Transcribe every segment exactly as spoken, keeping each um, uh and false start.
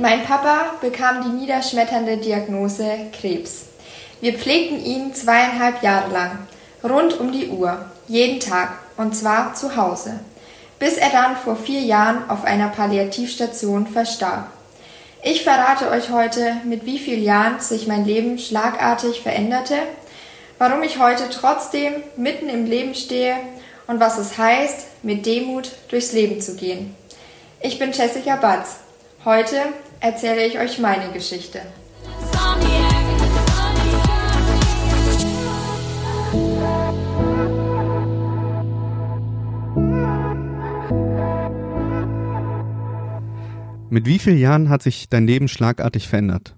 Mein Papa bekam die niederschmetternde Diagnose Krebs. Wir pflegten ihn zweieinhalb Jahre lang, rund um die Uhr, jeden Tag, und zwar zu Hause, bis er dann vor vier Jahren auf einer Palliativstation verstarb. Ich verrate euch heute, mit wie vielen Jahren sich mein Leben schlagartig veränderte, warum ich heute trotzdem mitten im Leben stehe und was es heißt, mit Demut durchs Leben zu gehen. Ich bin Jessica Batz. Heute erzähle ich euch meine Geschichte. Mit wie vielen Jahren hat sich dein Leben schlagartig verändert?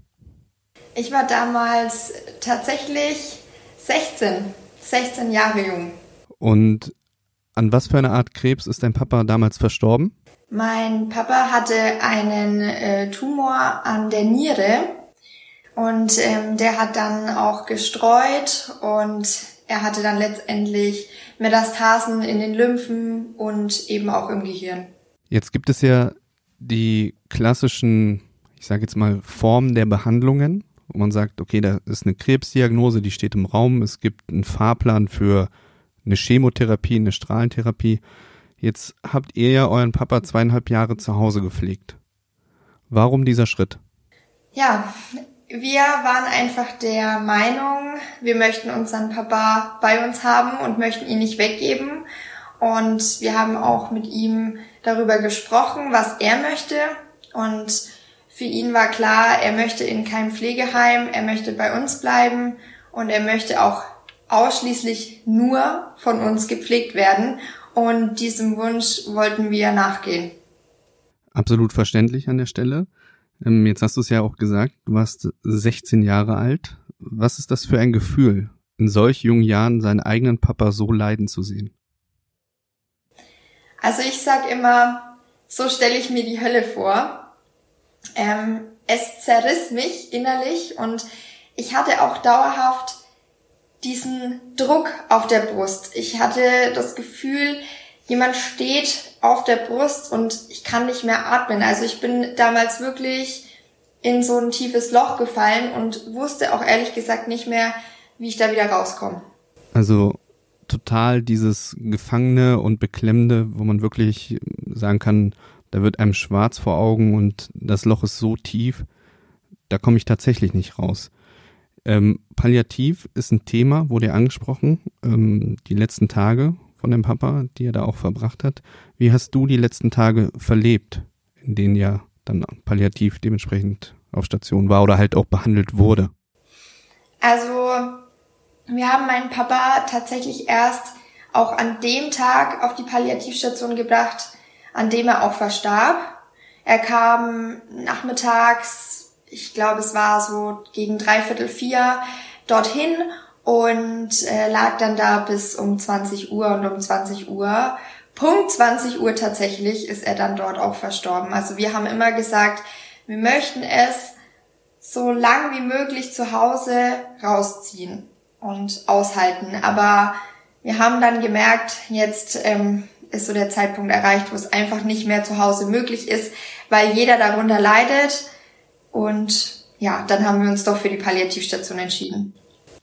Ich war damals tatsächlich sechzehn, sechzehn Jahre jung. Und an was für eine Art Krebs ist dein Papa damals verstorben? Mein Papa hatte einen äh, Tumor an der Niere und ähm, der hat dann auch gestreut und er hatte dann letztendlich Metastasen in den Lymphen und eben auch im Gehirn. Jetzt gibt es ja die klassischen, ich sage jetzt mal, Formen der Behandlungen, wo man sagt, okay, da ist eine Krebsdiagnose, die steht im Raum, es gibt einen Fahrplan für eine Chemotherapie, eine Strahlentherapie. Jetzt habt ihr ja euren Papa zweieinhalb Jahre zu Hause gepflegt. Warum dieser Schritt? Ja, wir waren einfach der Meinung, wir möchten unseren Papa bei uns haben und möchten ihn nicht weggeben. Und wir haben auch mit ihm darüber gesprochen, was er möchte. Und für ihn war klar, er möchte in keinem Pflegeheim, er möchte bei uns bleiben und er möchte auch ausschließlich nur von uns gepflegt werden. Und diesem Wunsch wollten wir nachgehen. Absolut verständlich an der Stelle. Jetzt hast du es ja auch gesagt, du warst sechzehn Jahre alt. Was ist das für ein Gefühl, in solch jungen Jahren seinen eigenen Papa so leiden zu sehen? Also ich sag immer, so stelle ich mir die Hölle vor. Ähm, es zerriss mich innerlich und ich hatte auch dauerhaft diesen Druck auf der Brust. Ich hatte das Gefühl, jemand steht auf der Brust und ich kann nicht mehr atmen. Also ich bin damals wirklich in so ein tiefes Loch gefallen und wusste auch ehrlich gesagt nicht mehr, wie ich da wieder rauskomme. Also total dieses Gefangene und Beklemmende, wo man wirklich sagen kann, da wird einem schwarz vor Augen und das Loch ist so tief, da komme ich tatsächlich nicht raus. Ähm, Palliativ ist ein Thema, wurde ja angesprochen, ähm, die letzten Tage von dem Papa, die er da auch verbracht hat. Wie hast du die letzten Tage verlebt, in denen ja dann palliativ dementsprechend auf Station war oder halt auch behandelt wurde? Also wir haben meinen Papa tatsächlich erst auch an dem Tag auf die Palliativstation gebracht, an dem er auch verstarb. Er kam nachmittags, ich glaube, es war so gegen dreiviertel vier dorthin und äh, lag dann da bis um zwanzig Uhr und um zwanzig Uhr. Punkt zwanzig Uhr tatsächlich ist er dann dort auch verstorben. Also wir haben immer gesagt, wir möchten es so lang wie möglich zu Hause rausziehen und aushalten. Aber wir haben dann gemerkt, jetzt ähm, ist so der Zeitpunkt erreicht, wo es einfach nicht mehr zu Hause möglich ist, weil jeder darunter leidet. Und ja, dann haben wir uns doch für die Palliativstation entschieden.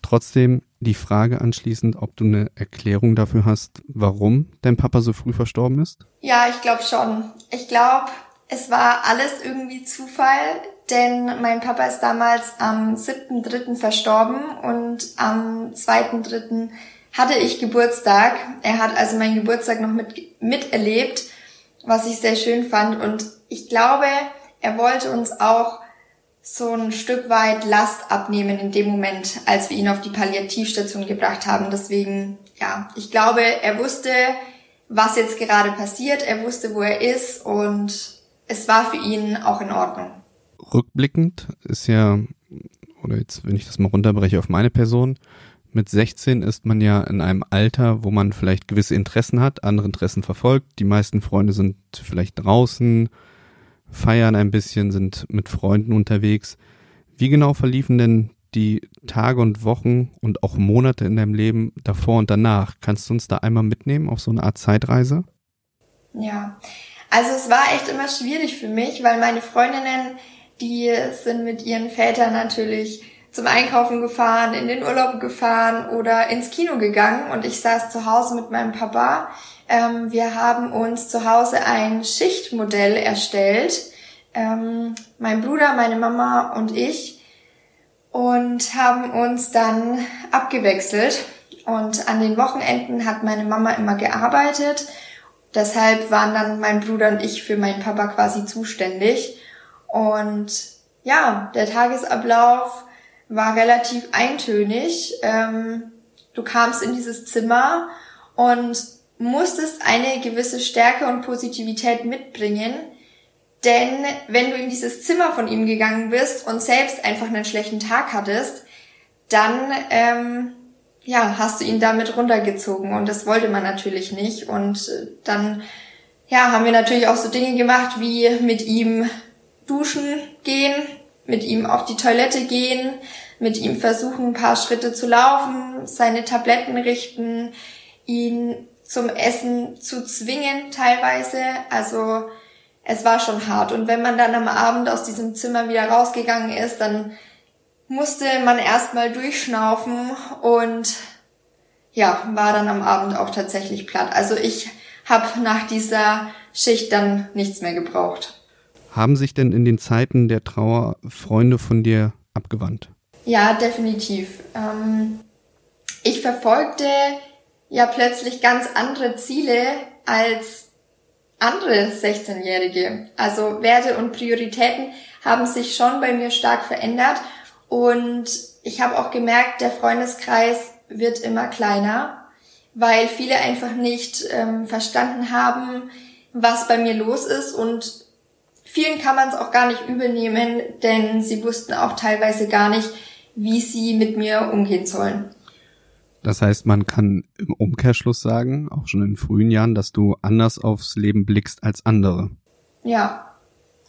Trotzdem die Frage anschließend, ob du eine Erklärung dafür hast, warum dein Papa so früh verstorben ist? Ja, ich glaube schon. Ich glaube, es war alles irgendwie Zufall, denn mein Papa ist damals am siebten dritten verstorben und am zweiten dritten hatte ich Geburtstag. Er hat also meinen Geburtstag noch mit, miterlebt, was ich sehr schön fand. Und ich glaube, er wollte uns auch so ein Stück weit Last abnehmen in dem Moment, als wir ihn auf die Palliativstation gebracht haben. Deswegen, ja, ich glaube, er wusste, was jetzt gerade passiert, er wusste, wo er ist und es war für ihn auch in Ordnung. Rückblickend ist ja, oder jetzt, wenn ich das mal runterbreche auf meine Person, mit sechzehn ist man ja in einem Alter, wo man vielleicht gewisse Interessen hat, andere Interessen verfolgt, die meisten Freunde sind vielleicht draußen, feiern ein bisschen, sind mit Freunden unterwegs. Wie genau verliefen denn die Tage und Wochen und auch Monate in deinem Leben davor und danach? Kannst du uns da einmal mitnehmen auf so eine Art Zeitreise? Ja, also es war echt immer schwierig für mich, weil meine Freundinnen, die sind mit ihren Vätern natürlich zum Einkaufen gefahren, in den Urlaub gefahren oder ins Kino gegangen und ich saß zu Hause mit meinem Papa. Ähm, wir haben uns zu Hause ein Schichtmodell erstellt, ähm, mein Bruder, meine Mama und ich, und haben uns dann abgewechselt. Und an den Wochenenden hat meine Mama immer gearbeitet, deshalb waren dann mein Bruder und ich für meinen Papa quasi zuständig. Und ja, der Tagesablauf war relativ eintönig. Ähm, du kamst in dieses Zimmer und musstest eine gewisse Stärke und Positivität mitbringen, denn wenn du in dieses Zimmer von ihm gegangen bist und selbst einfach einen schlechten Tag hattest, dann ähm, ja, hast du ihn damit runtergezogen und das wollte man natürlich nicht. Und dann ja, haben wir natürlich auch so Dinge gemacht wie mit ihm duschen gehen, mit ihm auf die Toilette gehen, mit ihm versuchen, ein paar Schritte zu laufen, seine Tabletten richten, ihn zum Essen zu zwingen teilweise. Also es war schon hart. Und wenn man dann am Abend aus diesem Zimmer wieder rausgegangen ist, dann musste man erstmal durchschnaufen und ja, war dann am Abend auch tatsächlich platt. Also ich habe nach dieser Schicht dann nichts mehr gebraucht. Haben sich denn in den Zeiten der Trauer Freunde von dir abgewandt? Ja, definitiv. Ähm, ich verfolgte ja plötzlich ganz andere Ziele als andere sechzehnjährige. Also Werte und Prioritäten haben sich schon bei mir stark verändert. Und ich habe auch gemerkt, der Freundeskreis wird immer kleiner, weil viele einfach nicht ähm, verstanden haben, was bei mir los ist, und vielen kann man es auch gar nicht übel nehmen, denn sie wussten auch teilweise gar nicht, wie sie mit mir umgehen sollen. Das heißt, man kann im Umkehrschluss sagen, auch schon in frühen Jahren, dass du anders aufs Leben blickst als andere. Ja,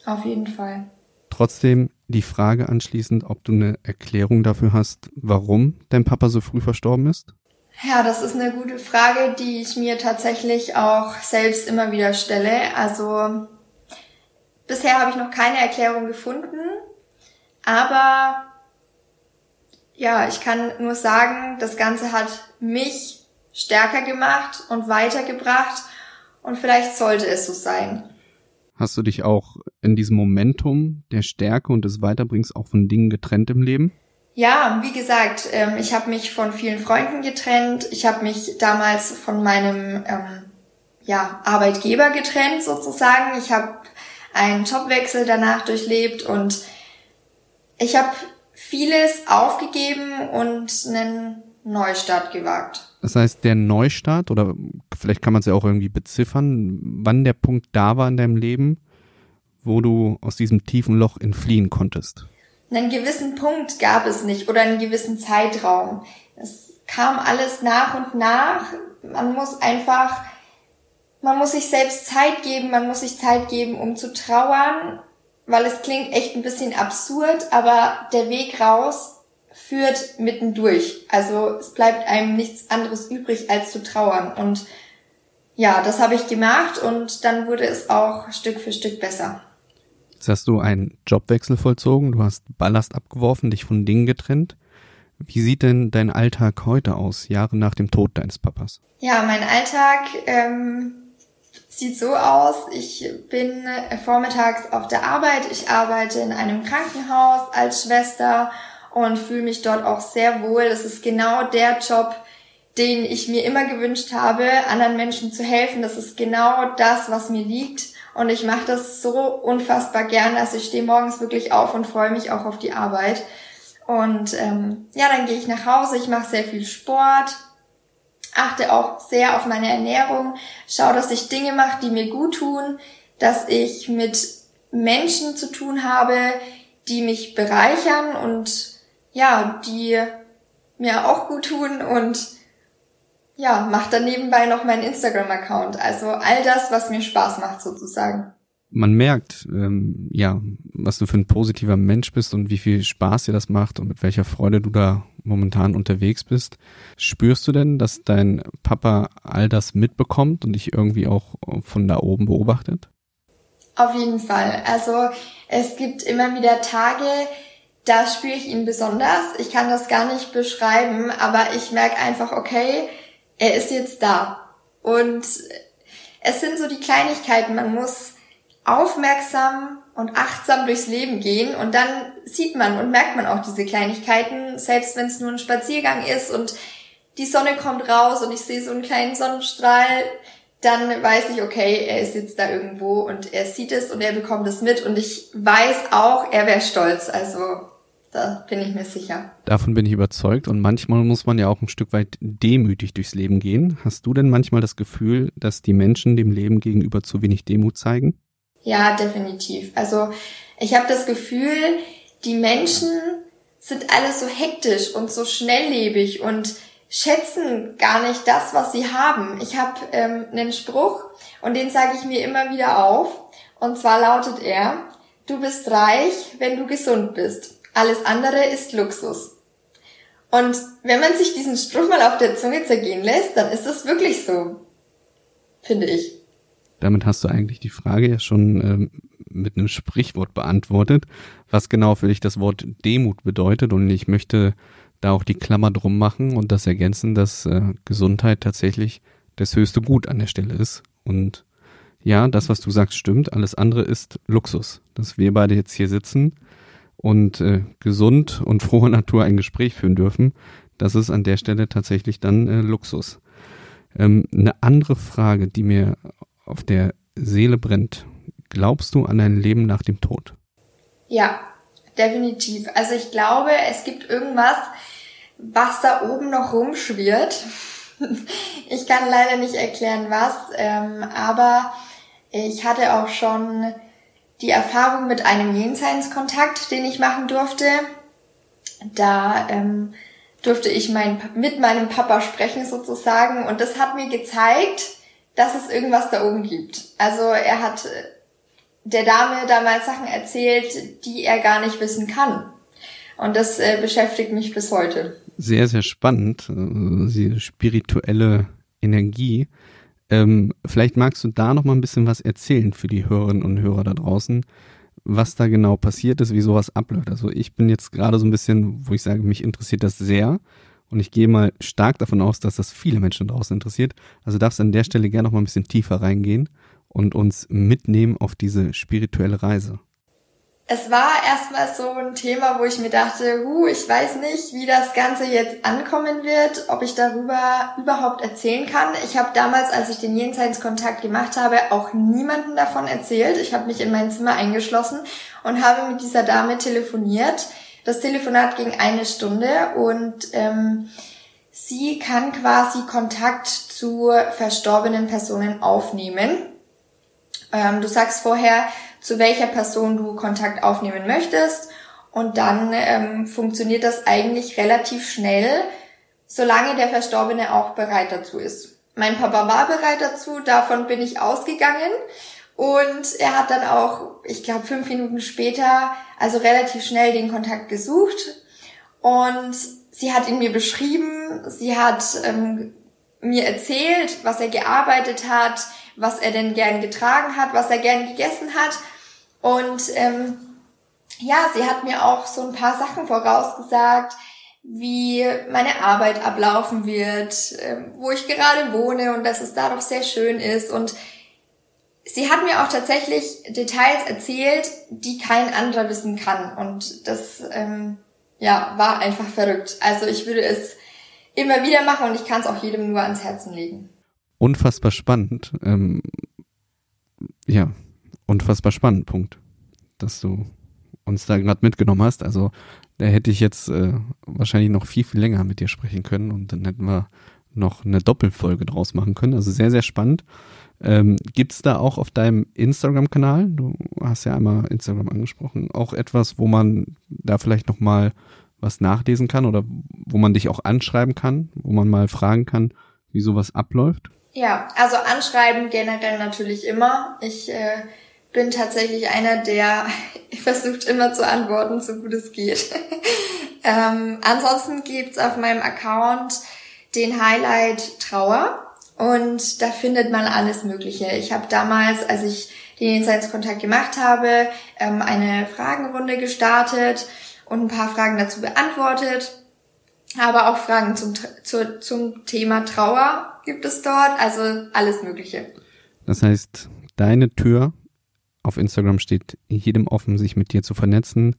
auf jeden Fall. Trotzdem die Frage anschließend, ob du eine Erklärung dafür hast, warum dein Papa so früh verstorben ist? Ja, das ist eine gute Frage, die ich mir tatsächlich auch selbst immer wieder stelle. Also bisher habe ich noch keine Erklärung gefunden, aber ja, ich kann nur sagen, das Ganze hat mich stärker gemacht und weitergebracht und vielleicht sollte es so sein. Hast du dich auch in diesem Momentum der Stärke und des Weiterbringens auch von Dingen getrennt im Leben? Ja, wie gesagt, ich habe mich von vielen Freunden getrennt. Ich habe mich damals von meinem ähm, ja, Arbeitgeber getrennt sozusagen. Ich habe einen Jobwechsel danach durchlebt und ich habe vieles aufgegeben und einen Neustart gewagt. Das heißt, der Neustart, oder vielleicht kann man es ja auch irgendwie beziffern, wann der Punkt da war in deinem Leben, wo du aus diesem tiefen Loch entfliehen konntest? Einen gewissen Punkt gab es nicht oder einen gewissen Zeitraum. Es kam alles nach und nach. Man muss einfach... Man muss sich selbst Zeit geben, man muss sich Zeit geben, um zu trauern, weil es klingt echt ein bisschen absurd, aber der Weg raus führt mittendurch. Also es bleibt einem nichts anderes übrig, als zu trauern. Und ja, das habe ich gemacht und dann wurde es auch Stück für Stück besser. Jetzt hast du einen Jobwechsel vollzogen, du hast Ballast abgeworfen, dich von Dingen getrennt. Wie sieht denn dein Alltag heute aus, Jahre nach dem Tod deines Papas? Ja, mein Alltag... ähm sieht so aus, ich bin vormittags auf der Arbeit, ich arbeite in einem Krankenhaus als Schwester und fühle mich dort auch sehr wohl. Das ist genau der Job, den ich mir immer gewünscht habe, anderen Menschen zu helfen. Das ist genau das, was mir liegt und ich mache das so unfassbar gern. Also ich stehe morgens wirklich auf und freue mich auch auf die Arbeit. Und ähm, ja, dann gehe ich nach Hause, ich mache sehr viel Sport, achte auch sehr auf meine Ernährung, schaue, dass ich Dinge mache, die mir gut tun, dass ich mit Menschen zu tun habe, die mich bereichern und ja, die mir auch gut tun, und ja, mache dann nebenbei noch meinen Instagram-Account. Also all das, was mir Spaß macht sozusagen. Man merkt, ähm, ja, was du für ein positiver Mensch bist und wie viel Spaß dir das macht und mit welcher Freude du da momentan unterwegs bist. Spürst du denn, dass dein Papa all das mitbekommt und dich irgendwie auch von da oben beobachtet? Auf jeden Fall. Also es gibt immer wieder Tage, da spüre ich ihn besonders. Ich kann das gar nicht beschreiben, aber ich merke einfach, okay, er ist jetzt da. Und es sind so die Kleinigkeiten. Man muss aufmerksam und achtsam durchs Leben gehen und dann sieht man und merkt man auch diese Kleinigkeiten, selbst wenn es nur ein Spaziergang ist und die Sonne kommt raus und ich sehe so einen kleinen Sonnenstrahl, dann weiß ich, okay, er ist jetzt da irgendwo und er sieht es und er bekommt es mit und ich weiß auch, er wäre stolz, also da bin ich mir sicher. Davon bin ich überzeugt und manchmal muss man ja auch ein Stück weit demütig durchs Leben gehen. Hast du denn manchmal das Gefühl, dass die Menschen dem Leben gegenüber zu wenig Demut zeigen? Ja, definitiv. Also ich habe das Gefühl, die Menschen sind alle so hektisch und so schnelllebig und schätzen gar nicht das, was sie haben. Ich habe ähm, einen Spruch und den sage ich mir immer wieder auf. Und zwar lautet er, du bist reich, wenn du gesund bist. Alles andere ist Luxus. Und wenn man sich diesen Spruch mal auf der Zunge zergehen lässt, dann ist das wirklich so, finde ich. Damit hast du eigentlich die Frage ja schon ähm, mit einem Sprichwort beantwortet, was genau für dich das Wort Demut bedeutet. Und ich möchte da auch die Klammer drum machen und das ergänzen, dass äh, Gesundheit tatsächlich das höchste Gut an der Stelle ist. Und ja, das, was du sagst, stimmt. Alles andere ist Luxus. Dass wir beide jetzt hier sitzen und äh, gesund und froher Natur ein Gespräch führen dürfen, das ist an der Stelle tatsächlich dann äh, Luxus. Ähm, eine andere Frage, die mir auf der Seele brennt. Glaubst du an ein Leben nach dem Tod? Ja, definitiv. Also ich glaube, es gibt irgendwas, was da oben noch rumschwirrt. Ich kann leider nicht erklären, was, ähm, aber ich hatte auch schon die Erfahrung mit einem Jenseitskontakt, den ich machen durfte. Da ähm, durfte ich mein, mit meinem Papa sprechen sozusagen und das hat mir gezeigt, dass es irgendwas da oben gibt. Also er hat der Dame damals Sachen erzählt, die er gar nicht wissen kann. Und das äh, beschäftigt mich bis heute. Sehr, sehr spannend, diese spirituelle Energie. Ähm, vielleicht magst du da noch mal ein bisschen was erzählen für die Hörerinnen und Hörer da draußen, was da genau passiert ist, wie sowas abläuft. Also ich bin jetzt gerade so ein bisschen, wo ich sage, mich interessiert das sehr. Und ich gehe mal stark davon aus, dass das viele Menschen draußen interessiert. Also darfst an der Stelle gerne noch mal ein bisschen tiefer reingehen und uns mitnehmen auf diese spirituelle Reise. Es war erstmal so ein Thema, wo ich mir dachte, huh, ich weiß nicht, wie das Ganze jetzt ankommen wird, ob ich darüber überhaupt erzählen kann. Ich habe damals, als ich den Jenseitskontakt gemacht habe, auch niemanden davon erzählt. Ich habe mich in mein Zimmer eingeschlossen und habe mit dieser Dame telefoniert. Das Telefonat ging eine Stunde und ähm, sie kann quasi Kontakt zu verstorbenen Personen aufnehmen. Ähm, du sagst vorher, zu welcher Person du Kontakt aufnehmen möchtest und dann ähm, funktioniert das eigentlich relativ schnell, solange der Verstorbene auch bereit dazu ist. Mein Papa war bereit dazu, davon bin ich ausgegangen. Und er hat dann auch, ich glaube, fünf Minuten später, also relativ schnell den Kontakt gesucht. Und sie hat ihn mir beschrieben, sie hat ähm, mir erzählt, was er gearbeitet hat, was er denn gern getragen hat, was er gern gegessen hat. Und ähm, ja, sie hat mir auch so ein paar Sachen vorausgesagt, wie meine Arbeit ablaufen wird, ähm, wo ich gerade wohne und dass es da doch sehr schön ist. Und sie hat mir auch tatsächlich Details erzählt, die kein anderer wissen kann. Und das ähm, ja, war einfach verrückt. Also ich würde es immer wieder machen und ich kann es auch jedem nur ans Herzen legen. Unfassbar spannend. Ähm, ja, unfassbar spannend, Punkt. Dass du uns da gerade mitgenommen hast. Also da hätte ich jetzt äh, wahrscheinlich noch viel, viel länger mit dir sprechen können. Und dann hätten wir noch eine Doppelfolge draus machen können. Also sehr, sehr spannend. Ähm, gibt es da auch auf deinem Instagram-Kanal, du hast ja einmal Instagram angesprochen, auch etwas, wo man da vielleicht nochmal was nachlesen kann oder wo man dich auch anschreiben kann, wo man mal fragen kann, wie sowas abläuft? Ja, also anschreiben generell natürlich immer. Ich äh, bin tatsächlich einer, der versucht immer zu antworten, so gut es geht. ähm, ansonsten gibt es auf meinem Account den Highlight Trauer. Und da findet man alles Mögliche. Ich habe damals, als ich den Insights-Kontakt gemacht habe, eine Fragenrunde gestartet und ein paar Fragen dazu beantwortet. Aber auch Fragen zum, zu, zum Thema Trauer gibt es dort. Also alles Mögliche. Das heißt, deine Tür auf Instagram steht jedem offen, sich mit dir zu vernetzen.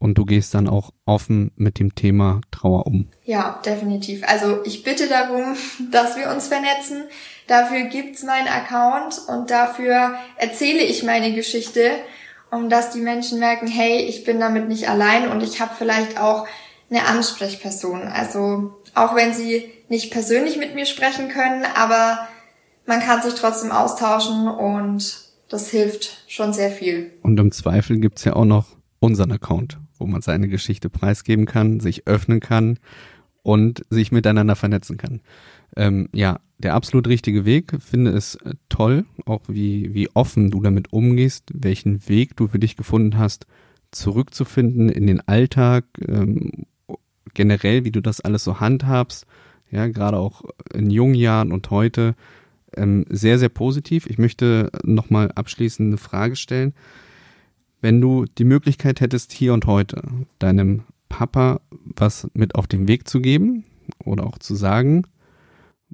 Und du gehst dann auch offen mit dem Thema Trauer um. Ja, definitiv. Also ich bitte darum, dass wir uns vernetzen. Dafür gibt's meinen Account und dafür erzähle ich meine Geschichte, um dass die Menschen merken, hey, ich bin damit nicht allein und ich habe vielleicht auch eine Ansprechperson. Also auch wenn sie nicht persönlich mit mir sprechen können, aber man kann sich trotzdem austauschen und das hilft schon sehr viel. Und im Zweifel gibt's ja auch noch unseren Account, wo man seine Geschichte preisgeben kann, sich öffnen kann und sich miteinander vernetzen kann. Ähm, ja, der absolut richtige Weg. Finde es toll, auch wie, wie offen du damit umgehst, welchen Weg du für dich gefunden hast, zurückzufinden in den Alltag, ähm, generell, wie du das alles so handhabst, ja, gerade auch in jungen Jahren und heute. Ähm, sehr, sehr positiv. Ich möchte nochmal abschließend eine Frage stellen. Wenn du die Möglichkeit hättest, hier und heute deinem Papa was mit auf den Weg zu geben oder auch zu sagen,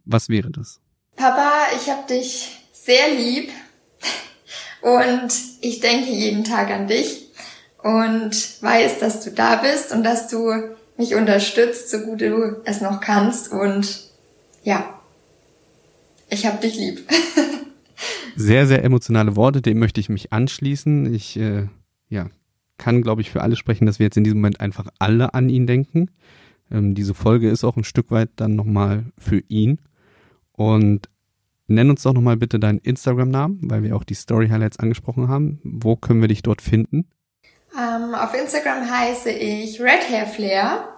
was wäre das? Papa, ich habe dich sehr lieb und ich denke jeden Tag an dich und weiß, dass du da bist und dass du mich unterstützt, so gut du es noch kannst und ja, ich habe dich lieb. Sehr, sehr emotionale Worte, dem möchte ich mich anschließen. Ich äh, ja, kann, glaube ich, für alle sprechen, dass wir jetzt in diesem Moment einfach alle an ihn denken. Ähm, diese Folge ist auch ein Stück weit dann nochmal für ihn. Und nenn uns doch nochmal bitte deinen Instagram-Namen, weil wir auch die Story-Highlights angesprochen haben. Wo können wir dich dort finden? Ähm, auf Instagram heiße ich Red Hair Flair.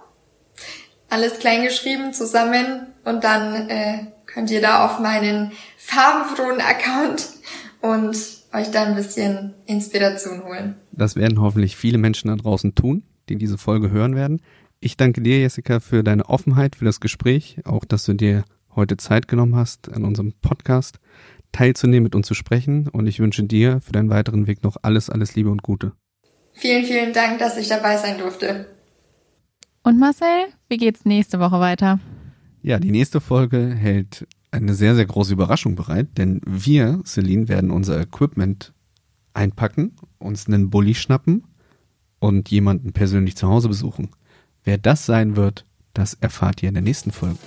Alles klein geschrieben, zusammen und dann äh, könnt ihr da auf meinen farbenfrohen Account und euch da ein bisschen Inspiration holen. Das werden hoffentlich viele Menschen da draußen tun, die diese Folge hören werden. Ich danke dir, Jessica, für deine Offenheit, für das Gespräch, auch dass du dir heute Zeit genommen hast, an unserem Podcast teilzunehmen, mit uns zu sprechen und ich wünsche dir für deinen weiteren Weg noch alles, alles Liebe und Gute. Vielen, vielen Dank, dass ich dabei sein durfte. Und Marcel, wie geht's nächste Woche weiter? Ja, die nächste Folge hält eine sehr, sehr große Überraschung bereit, denn wir, Celine, werden unser Equipment einpacken, uns einen Bulli schnappen und jemanden persönlich zu Hause besuchen. Wer das sein wird, das erfahrt ihr in der nächsten Folge.